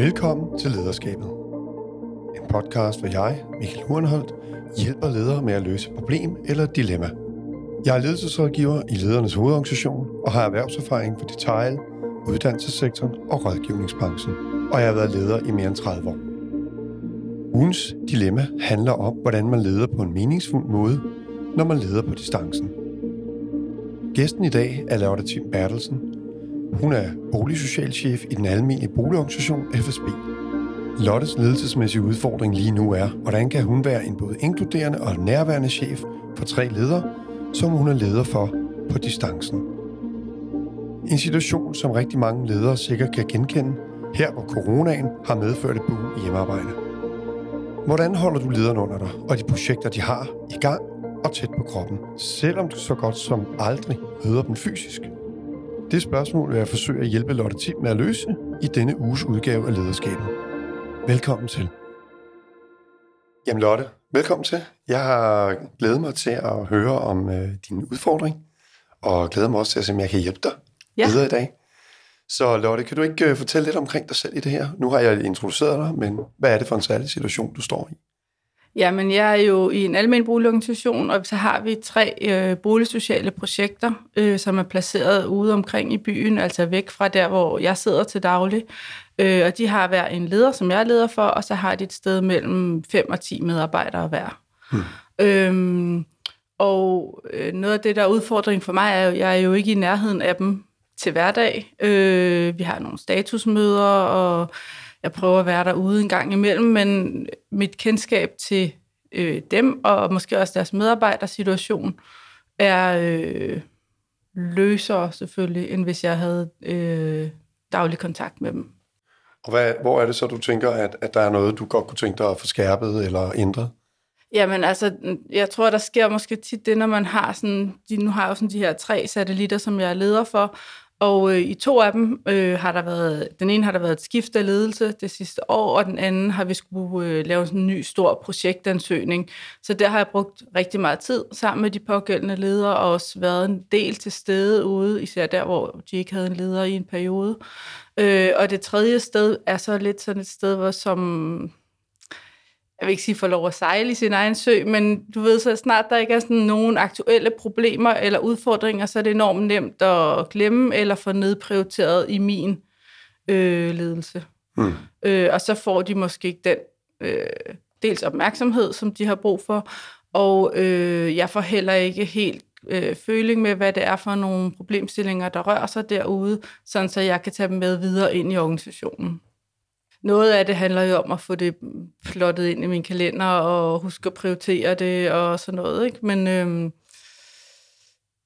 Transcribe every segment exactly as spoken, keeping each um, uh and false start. Velkommen til Lederskabet. En podcast, hvor jeg, Michael Uhrenholt, hjælper ledere med at løse problem eller dilemma. Jeg er ledelsesrådgiver i Ledernes Hovedorganisation og har erhvervserfaring på detail, uddannelsessektoren og rådgivningsbranchen. Og jeg har været leder i mere end tredive år. Ugens dilemma handler om, hvordan man leder på en meningsfuld måde, når man leder på distancen. Gæsten i dag er Lotte Thiim Bertelsen. Hun er boligsocialchef i den almindelige boligorganisation F S B. Lottes ledelsesmæssige udfordring lige nu er, hvordan kan hun være en både inkluderende og nærværende chef for tre ledere, som hun er leder for på distancen. En situation, som rigtig mange ledere sikkert kan genkende, her hvor coronaen har medført et boom i hjemmearbejde. Hvordan holder du lederne under dig og de projekter, de har, i gang og tæt på kroppen, selvom du så godt som aldrig møder dem fysisk? Det spørgsmål vil jeg forsøge at hjælpe Lotte Thiim med at løse i denne uges udgave af Lederskabet. Velkommen til. Jamen Lotte, velkommen til. Jeg har glædet mig til at høre om øh, din udfordring, og glæder mig også til at se, om jeg kan hjælpe dig ja. videre i dag. Så Lotte, kan du ikke øh, fortælle lidt omkring dig selv i det her? Nu har jeg introduceret dig, men hvad er det for en særlig situation, du står i? Jamen, jeg er jo i en almen boligorganisation, og så har vi tre øh, boligsociale projekter, øh, som er placeret ude omkring i byen, altså væk fra der, hvor jeg sidder til daglig. Øh, og de har hver en leder, som jeg er leder for, og så har de et sted mellem fem og ti medarbejdere hver. Hmm. Øhm, og øh, noget af det, der er udfordring for mig, er jo, jeg er jo ikke i nærheden af dem til hverdag. Øh, vi har nogle statusmøder, og jeg prøver at være derude en gang imellem, men mit kendskab til øh, dem, og måske også deres medarbejdersituation, er øh, løsere selvfølgelig, end hvis jeg havde øh, daglig kontakt med dem. Og hvad, hvor er det så, du tænker, at, at der er noget, du godt kunne tænke dig at få skærpet eller ændret? Jamen altså, jeg tror, der sker måske tit det, når man har sådan, de, nu har jeg jo sådan de her tre satellitter, som jeg er leder for, og øh, i to af dem øh, har der været, den ene har der været et skift af ledelse det sidste år, og den anden har vi skulle øh, lave sådan en ny stor projektansøgning. Så der har jeg brugt rigtig meget tid sammen med de pågældende ledere, og også været en del til stede ude, især der, hvor de ikke havde en leder i en periode. Øh, og det tredje sted er så lidt sådan et sted, hvor som... jeg vil ikke sige, for lov at sejle i sin egen sø, men du ved, så snart der ikke er sådan nogen aktuelle problemer eller udfordringer, så er det enormt nemt at glemme eller få nedprioriteret i min øh, ledelse. Mm. Øh, og så får de måske ikke den øh, dels opmærksomhed, som de har brug for, og øh, jeg får heller ikke helt øh, føling med, hvad det er for nogle problemstillinger, der rører sig derude, sådan så jeg kan tage dem med videre ind i organisationen. Noget af det handler jo om at få det plottet ind i min kalender, og huske at prioritere det og sådan noget, ikke? Men øhm,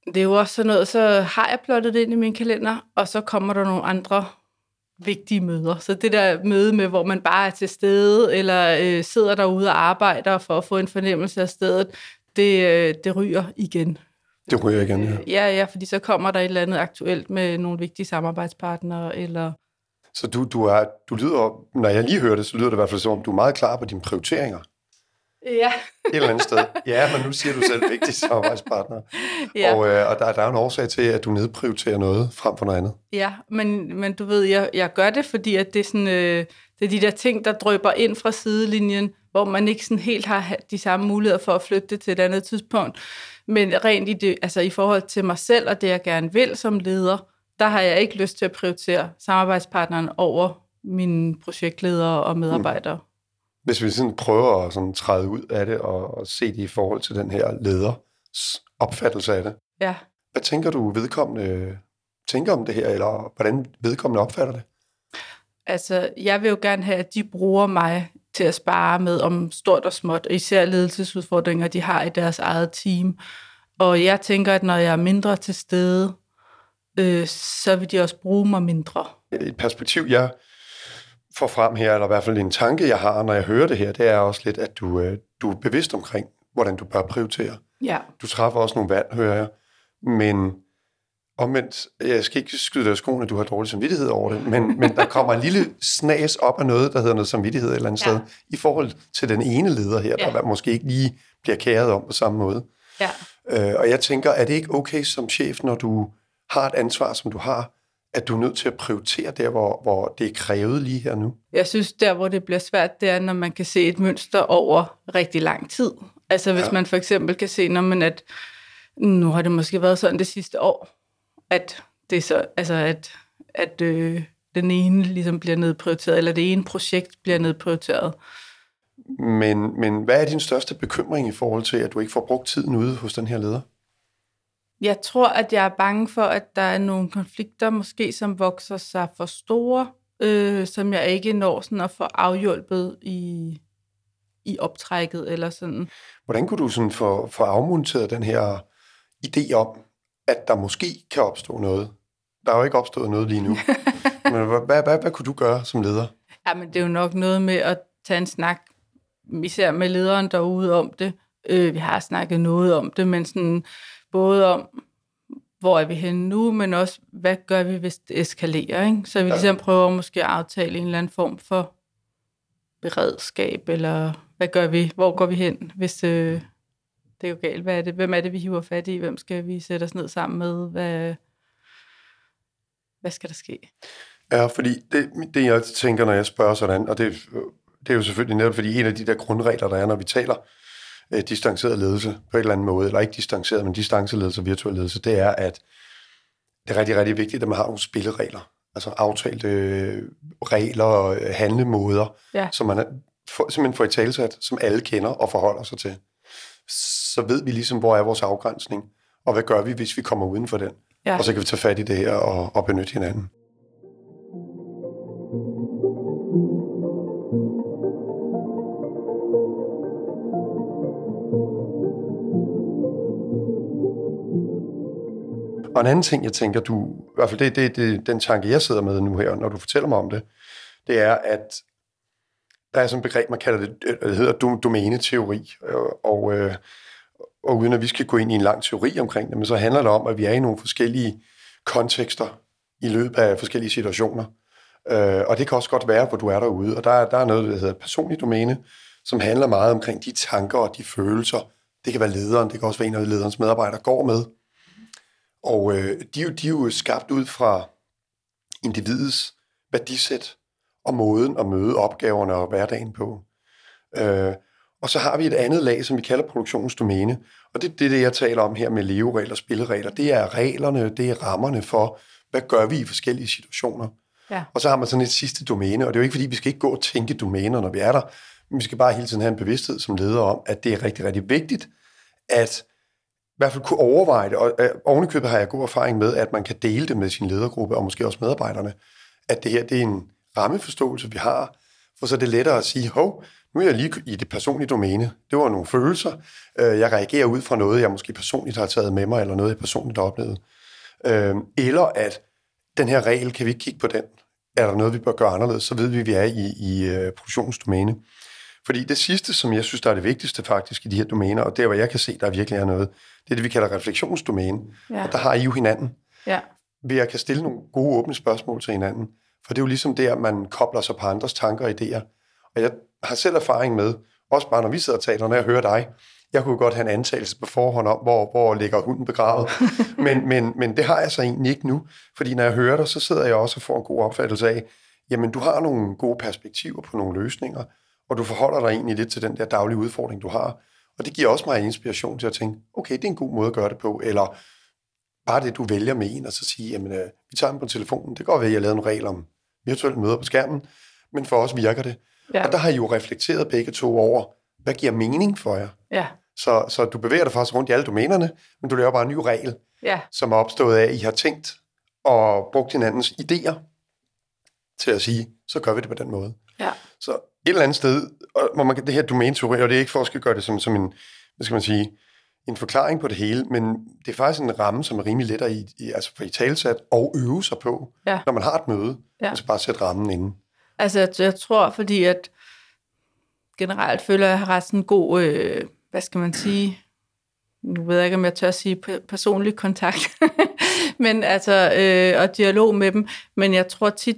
det er jo også sådan noget, så har jeg plottet det ind i min kalender, og så kommer der nogle andre vigtige møder. Så det der møde med, hvor man bare er til stede, eller øh, sidder derude og arbejder for at få en fornemmelse af stedet, det, øh, det ryger igen. Det ryger igen, ja. Ja, ja, fordi så kommer der et eller andet aktuelt med nogle vigtige samarbejdspartnere, eller... Så du, du, er, du lyder, når jeg lige hører det, så lyder det i hvert fald som om, du er meget klar på dine prioriteringer. Ja. Et eller andet sted. Ja, men nu siger du selv vigtige samarbejdspartnere. Ja. Og, øh, og der, der er en årsag til, at du nedprioriterer noget frem for noget andet. Ja, men, men du ved, jeg, jeg gør det, fordi at det, er sådan, øh, det er de der ting, der drypper ind fra sidelinjen, hvor man ikke sådan helt har de samme muligheder for at flytte det til et andet tidspunkt. Men rent i, det, altså i forhold til mig selv og det, jeg gerne vil som leder, der har jeg ikke lyst til at prioritere samarbejdspartneren over mine projektledere og medarbejdere. Hvis vi sådan prøver at sådan træde ud af det og, og se det i forhold til den her leders opfattelse af det. Ja. Hvad tænker du vedkommende tænker om det her, eller hvordan vedkommende opfatter det? Altså, jeg vil jo gerne have, at de bruger mig til at spare med om stort og småt, især ledelsesudfordringer, de har i deres eget team. Og jeg tænker, at når jeg er mindre til stede, så vil de også bruge mig mindre. Et perspektiv, jeg får frem her, eller i hvert fald en tanke, jeg har, når jeg hører det her, det er også lidt, at du, du er bevidst omkring, hvordan du bør prioritere. Ja. Du træffer også nogle valg, hører jeg. Men omvendt, jeg skal ikke skyde dig af skoene, at du har dårlig samvittighed over det, men, men der kommer en lille snas op af noget, der hedder noget samvittighed et eller andet ja. sted, i forhold til den ene leder her, der ja. måske ikke lige bliver kæret om på samme måde. Ja. Øh, og jeg tænker, er det ikke okay som chef, når du har et ansvar, som du har, at du er nødt til at prioritere der, hvor, hvor det er krævet lige her nu? Jeg synes, der hvor det bliver svært, det er, når man kan se et mønster over rigtig lang tid. Altså hvis ja. man for eksempel kan se, når man at nu har det måske været sådan det sidste år, at det er så, altså at, at øh, den ene ligesom bliver nedprioriteret, eller det ene projekt bliver nedprioriteret. Men, men hvad er din største bekymring i forhold til, at du ikke får brugt tiden ude hos den her leder? Jeg tror, at jeg er bange for, at der er nogle konflikter, måske som vokser sig for store, øh, som jeg ikke når sådan at få afhjulpet i, i optrækket eller sådan. Hvordan kunne du sådan få, få afmonteret den her idé om, at der måske kan opstå noget? Der er jo ikke opstået noget lige nu. Men hvad, hvad, hvad, hvad kunne du gøre som leder? Jamen, det er jo nok noget med at tage en snak, især med lederen derude om det. Øh, vi har snakket noget om det, men sådan både om, hvor er vi henne nu, men også, hvad gør vi, hvis det eskalerer, ikke? Så vi ja. ligesom prøver måske at aftale en eller anden form for beredskab, eller hvad gør vi, hvor går vi hen, hvis øh, det er jo galt. Hvad er det? Hvem er det, vi hiver fat i? Hvem skal vi sætte os ned sammen med? Hvad, hvad skal der ske? Ja, fordi det, det, jeg tænker, når jeg spørger sådan, og det, det er jo selvfølgelig netop, fordi en af de der grundregler, der er, når vi taler distanceret ledelse på en eller anden måde, eller ikke distanceret, men distanceledelse og virtuel ledelse, det er, at det er rigtig, rigtig vigtigt, at man har nogle spilleregler, altså aftalte regler og handlemåder, ja. som man for, simpelthen får i talesat, som alle kender og forholder sig til. Så ved vi ligesom, hvor er vores afgrænsning, og hvad gør vi, hvis vi kommer uden for den? Ja. Og så kan vi tage fat i det her og, og benytte hinanden. Og en anden ting, jeg tænker, du, i hvert fald det, det, det den tanke, jeg sidder med nu her, når du fortæller mig om det, det er, at der er sådan et begreb, man kalder det, det hedder domæneteori, og, og, og uden at vi skal gå ind i en lang teori omkring det, men så handler det om, at vi er i nogle forskellige kontekster i løbet af forskellige situationer, og det kan også godt være, hvor du er derude, og der, der er noget, der hedder personlig domæne, som handler meget omkring de tanker og de følelser. Det kan være lederen, det kan også være en af lederens medarbejdere går med. Og øh, de, er jo, de er jo skabt ud fra individets værdisæt og måden at møde opgaverne og hverdagen på. Øh, og så har vi et andet lag, som vi kalder produktionsdomæne. Og det er det, jeg taler om her med leveregler og spilleregler. Det er reglerne, det er rammerne for, hvad gør vi i forskellige situationer. Ja. Og så har man sådan et sidste domæne, og det er jo ikke, fordi vi skal ikke gå og tænke domæner, når vi er der. Men vi skal bare hele tiden have en bevidsthed som leder om, at det er rigtig, rigtig vigtigt, at i hvert fald kunne overveje det, og ovenikøbet har jeg god erfaring med, at man kan dele det med sin ledergruppe, og måske også medarbejderne, at det her, det er en rammeforståelse, vi har, for så er det lettere at sige, hov, nu er jeg lige i det personlige domæne, det var nogle følelser, jeg reagerer ud fra noget, jeg måske personligt har taget med mig, eller noget, jeg personligt har oplevet, eller at den her regel, kan vi ikke kigge på den, er der noget, vi bør gøre anderledes, så ved vi, at vi er i, i produktionsdomæne. Fordi det sidste, som jeg synes, der er det vigtigste faktisk i de her domæner, og der, hvor jeg kan se, der virkelig er noget, det er det, vi kalder refleksionsdomæne. Ja. Og der har I jo hinanden. Ja. Ved at kan stille nogle gode, åbne spørgsmål til hinanden. For det er jo ligesom der, man kobler sig på andres tanker og idéer. Og jeg har selv erfaring med, også bare når vi sidder og taler, når jeg hører dig, jeg kunne godt have en antagelse på forhånd om, hvor, hvor ligger hunden begravet. men, men, men det har jeg så egentlig ikke nu. Fordi når jeg hører dig, så sidder jeg også og får en god opfattelse af, jamen du har nogle gode perspektiver på nogle løsninger, og du forholder dig egentlig lidt til den der daglige udfordring, du har. Og det giver også mig inspiration til at tænke, okay, det er en god måde at gøre det på, eller bare det, du vælger med en, og så sige, jamen, øh, vi tager den på telefonen. Det kan godt være, at jeg lavede en regel om virtuelle møder på skærmen, men for os virker det. Ja. Og der har I jo reflekteret begge to over, hvad giver mening for jer? Ja. Så, så du bevæger dig faktisk rundt i alle domænerne, men du laver bare en ny regel, ja. som er opstået af, at I har tænkt og brugt hinandens idéer til at sige, så gør vi det på den måde. Ja. Så et eller andet sted, hvor man kan, det her domæneteori, og det er ikke for at skal gøre det som, som en, hvad skal man sige, en forklaring på det hele, men det er faktisk en ramme, som er rimelig let at i, i, altså for i talsat og øve sig på, ja. når man har et møde, ja. altså bare sætte rammen inden. Altså jeg, jeg tror, fordi at generelt føler jeg har ret sådan god, øh, hvad skal man sige, nu ved jeg ikke, om jeg tør sige personlig kontakt, men altså, øh, og dialog med dem, men jeg tror tit,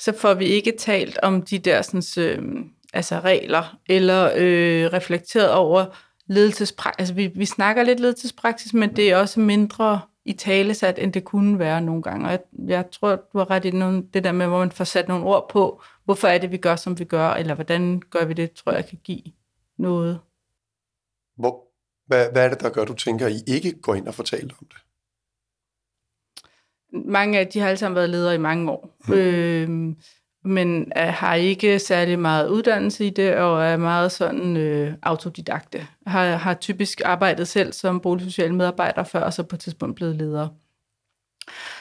så får vi ikke talt om de der sådan, øh, altså regler, eller øh, reflekteret over ledelsespraksis. Altså vi, vi snakker lidt ledelsespraksis, men det er også mindre i talesat, end det kunne være nogle gange. Og jeg, jeg tror, du har ret i nogle, det der med, hvor man får sat nogle ord på, hvorfor er det, vi gør, som vi gør, eller hvordan gør vi det, tror jeg, kan give noget. Hvor, hvad, hvad er det, der gør, du tænker, at I ikke går ind og fortæller om det? Mange af de har alle sammen været ledere i mange år, hmm. øh, men er, har ikke særlig meget uddannelse i det, og er meget sådan øh, autodidakte. Har, har typisk arbejdet selv som boligsociale medarbejder før, og så på et tidspunkt blevet leder.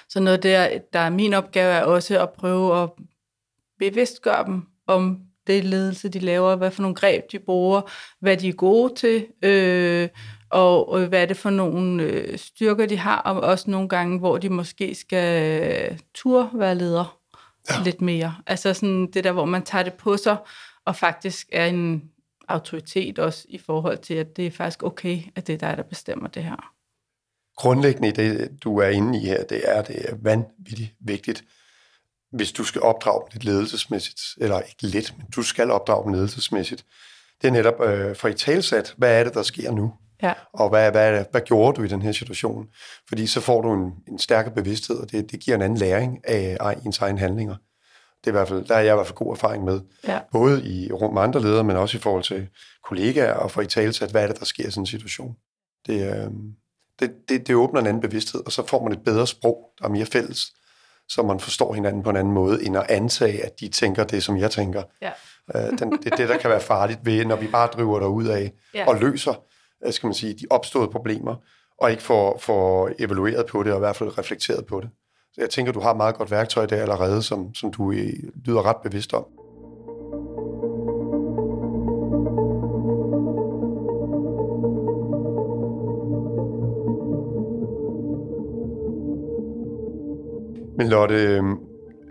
Så noget der, der er min opgave, er også at prøve at bevidstgøre dem om det ledelse, de laver, hvad for nogle greb de bruger, hvad de er gode til, øh, og hvad er det for nogle øh, styrker, de har, og også nogle gange, hvor de måske skal øh, tur være leder ja. lidt mere. Altså sådan det der, hvor man tager det på sig, og faktisk er en autoritet også i forhold til, at det er faktisk okay, at det er dig, der bestemmer det her. Grundlæggende det, du er inde i her, det er, det er vanvittigt vigtigt, hvis du skal opdrage dem lidt ledelsesmæssigt, eller ikke lidt, men du skal opdrage dem ledelsesmæssigt, det er netop øh, for i talsat, hvad er det, der sker nu? Ja. Og hvad, hvad, hvad gjorde du i den her situation? Fordi så får du en, en stærkere bevidsthed, og det, det giver en anden læring af, af ens egne handlinger. Det er i hvert fald, der er jeg i hvert fald god erfaring med. Ja. Både i rum med andre ledere, men også i forhold til kollegaer, og for i talsat, hvad er det, der sker i sådan en situation? Det, øh, det, det, det åbner en anden bevidsthed, og så får man et bedre sprog, der er mere fælles, så man forstår hinanden på en anden måde, end at antage, at de tænker det, som jeg tænker. Ja. Øh, den, det er det, der kan være farligt ved, når vi bare driver derudad ja. og løser, skal man sige, de opståede problemer, og ikke får, får evalueret på det, og i hvert fald reflekteret på det. Så jeg tænker, du har meget godt værktøj der allerede, som, som du lyder ret bevidst om. Men Lotte,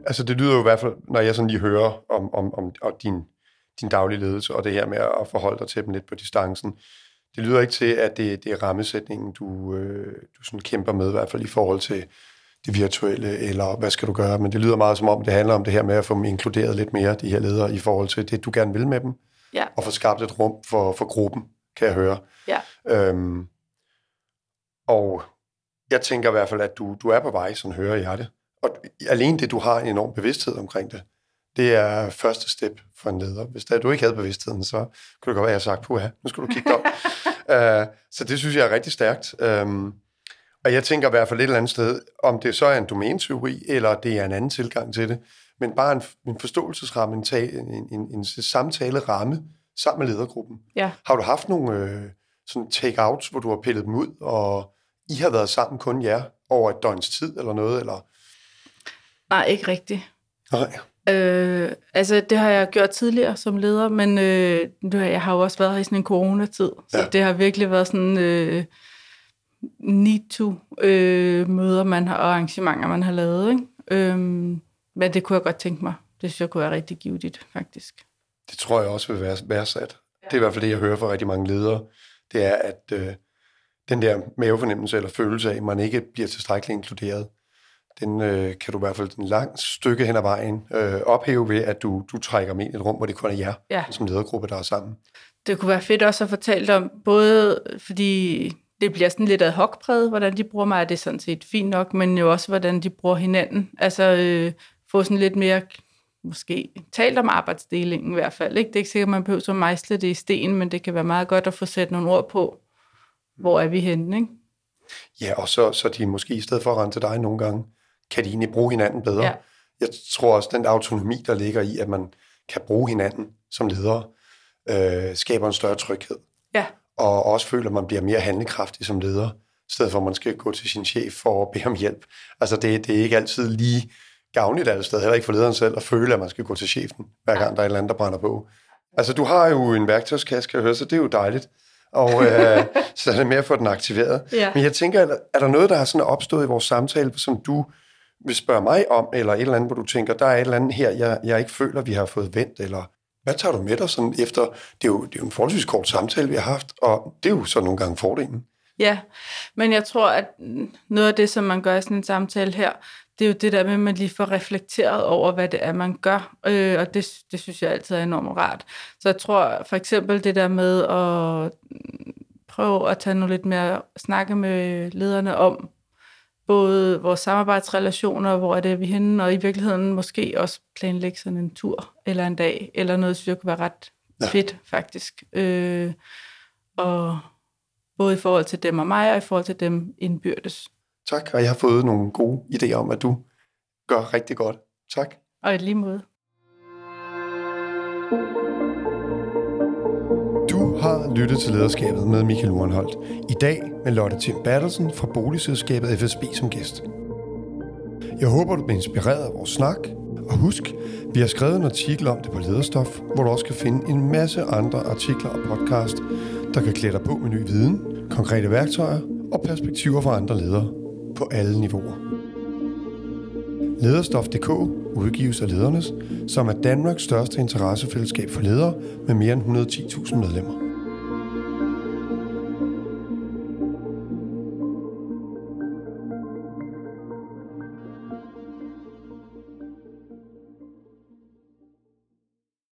altså det lyder jo i hvert fald, når jeg sådan lige hører om, om, om, om din, din daglige ledelse, og det her med at forholde dig til dem lidt på distancen, det lyder ikke til, at det, det er rammesætningen, du, øh, du sådan kæmper med, i hvert fald i forhold til det virtuelle, eller hvad skal du gøre? Men det lyder meget som om, det handler om det her med at få dem inkluderet lidt mere, de her ledere, i forhold til det, du gerne vil med dem, ja. og få skabt et rum for, for gruppen, kan jeg høre. Ja. Øhm, og jeg tænker i hvert fald, at du, du er på vej, sådan hører jeg det. Og alene det, du har en enorm bevidsthed omkring det, det er første step for en leder. Hvis du ikke havde bevidstheden, så kunne det godt være, at jeg havde sagt, puha, nu skal du kigge op. uh, så det synes jeg er rigtig stærkt. Um, og jeg tænker i hvert fald et eller andet sted, om det så er en domæneteori, eller det er en anden tilgang til det, men bare en, en forståelsesramme, en, en, en, en samtaleramme sammen med ledergruppen. Ja. Har du haft nogle øh, sådan take-outs, hvor du har pillet dem ud, og I har været sammen kun jer over et døgns tid eller noget? Eller? Nej, ikke rigtigt. Nej. Øh, altså det har jeg gjort tidligere som leder, men øh, jeg har jo også været her i sådan en coronatid, ja. så det har virkelig været sådan øh, need-to øh, møder man har, og arrangementer man har lavet, ikke? Øh, men det kunne jeg godt tænke mig. Det synes jeg kunne være rigtig givetigt, faktisk. Det tror jeg også vil være værdsat. Ja. Det er i hvert fald det, jeg hører fra rigtig mange ledere, det er, at øh, den der mavefornemmelse eller følelse af, at man ikke bliver tilstrækkeligt inkluderet, den øh, kan du i hvert fald en langt stykke hen ad vejen øh, ophæve ved, at du, du trækker med ind i et rum, hvor det kun er jer ja. som ledergruppe, der er sammen. Det kunne være fedt også at fortælle om, både fordi det bliver sådan lidt ad hoc-præget, hvordan de bruger mig, det er sådan set fint nok, men jo også, hvordan de bruger hinanden. Altså øh, få sådan lidt mere, måske talt om arbejdsdelingen i hvert fald. Ikke? Det er ikke sikkert, man behøver så mejsle det i sten, men det kan være meget godt at få sat nogle ord på, hvor er vi henne, ikke? Ja, og så, så de måske i stedet for at rende til dig nogle gange, kan de egentlig bruge hinanden bedre. Ja. Jeg tror også, den autonomi, der ligger i, at man kan bruge hinanden som ledere, øh, skaber en større tryghed. Ja. Og også føler, at man bliver mere handlekraftig som leder, i stedet for, at man skal gå til sin chef for at bede om hjælp. Altså, det, det er ikke altid lige gavnligt alle steder, heller ikke for lederen selv, at føle, at man skal gå til chefen, hver gang der er et eller andet, der brænder på. Altså, du har jo en værktøjskasse, kan jeg høre, så det er jo dejligt. og øh, så er det mere for den aktiveret. Ja. Men jeg tænker, er der noget, der har sådan opstået i vores samtale, som du vil spørge mig om, eller et eller andet, hvor du tænker, der er et eller andet her, jeg, jeg ikke føler, vi har fået vendt, eller hvad tager du med dig sådan efter? Det er jo, det er jo en forholdsvis kort samtale, vi har haft, og det er jo så nogle gange fordelen. Ja, men jeg tror, at noget af det, som man gør i sådan en samtale her, det er jo det der med, at man lige får reflekteret over, hvad det er, man gør, øh, og det, det synes jeg altid er enormt rart. Så jeg tror for eksempel det der med at prøve at tage noget lidt mere, snakke med lederne om, både vores samarbejdsrelationer, hvor er det vi henne, og i virkeligheden måske også planlægge sådan en tur, eller en dag, eller noget, synes jeg kunne være ret ja. fedt, faktisk. Øh, og både i forhold til dem og mig, og i forhold til dem indbyrdes. Tak, og jeg har fået nogle gode idéer om, at du gør rigtig godt. Tak. Og i lige måde. Du har lyttet til Lederskabet med Michael Uhrenholt. I dag med Lotte Thiim Bertelsen fra boligselskabet F S B som gæst. Jeg håber, du bliver inspireret af vores snak. Og husk, vi har skrevet en artikel om det på Lederstof, hvor du også kan finde en masse andre artikler og podcast, der kan klæde dig på med ny viden, konkrete værktøjer og perspektiver fra andre ledere på alle niveauer. Lederstof punktum d k udgives af Ledernes, som er Danmarks største interessefællesskab for ledere med mere end et hundrede og ti tusind medlemmer.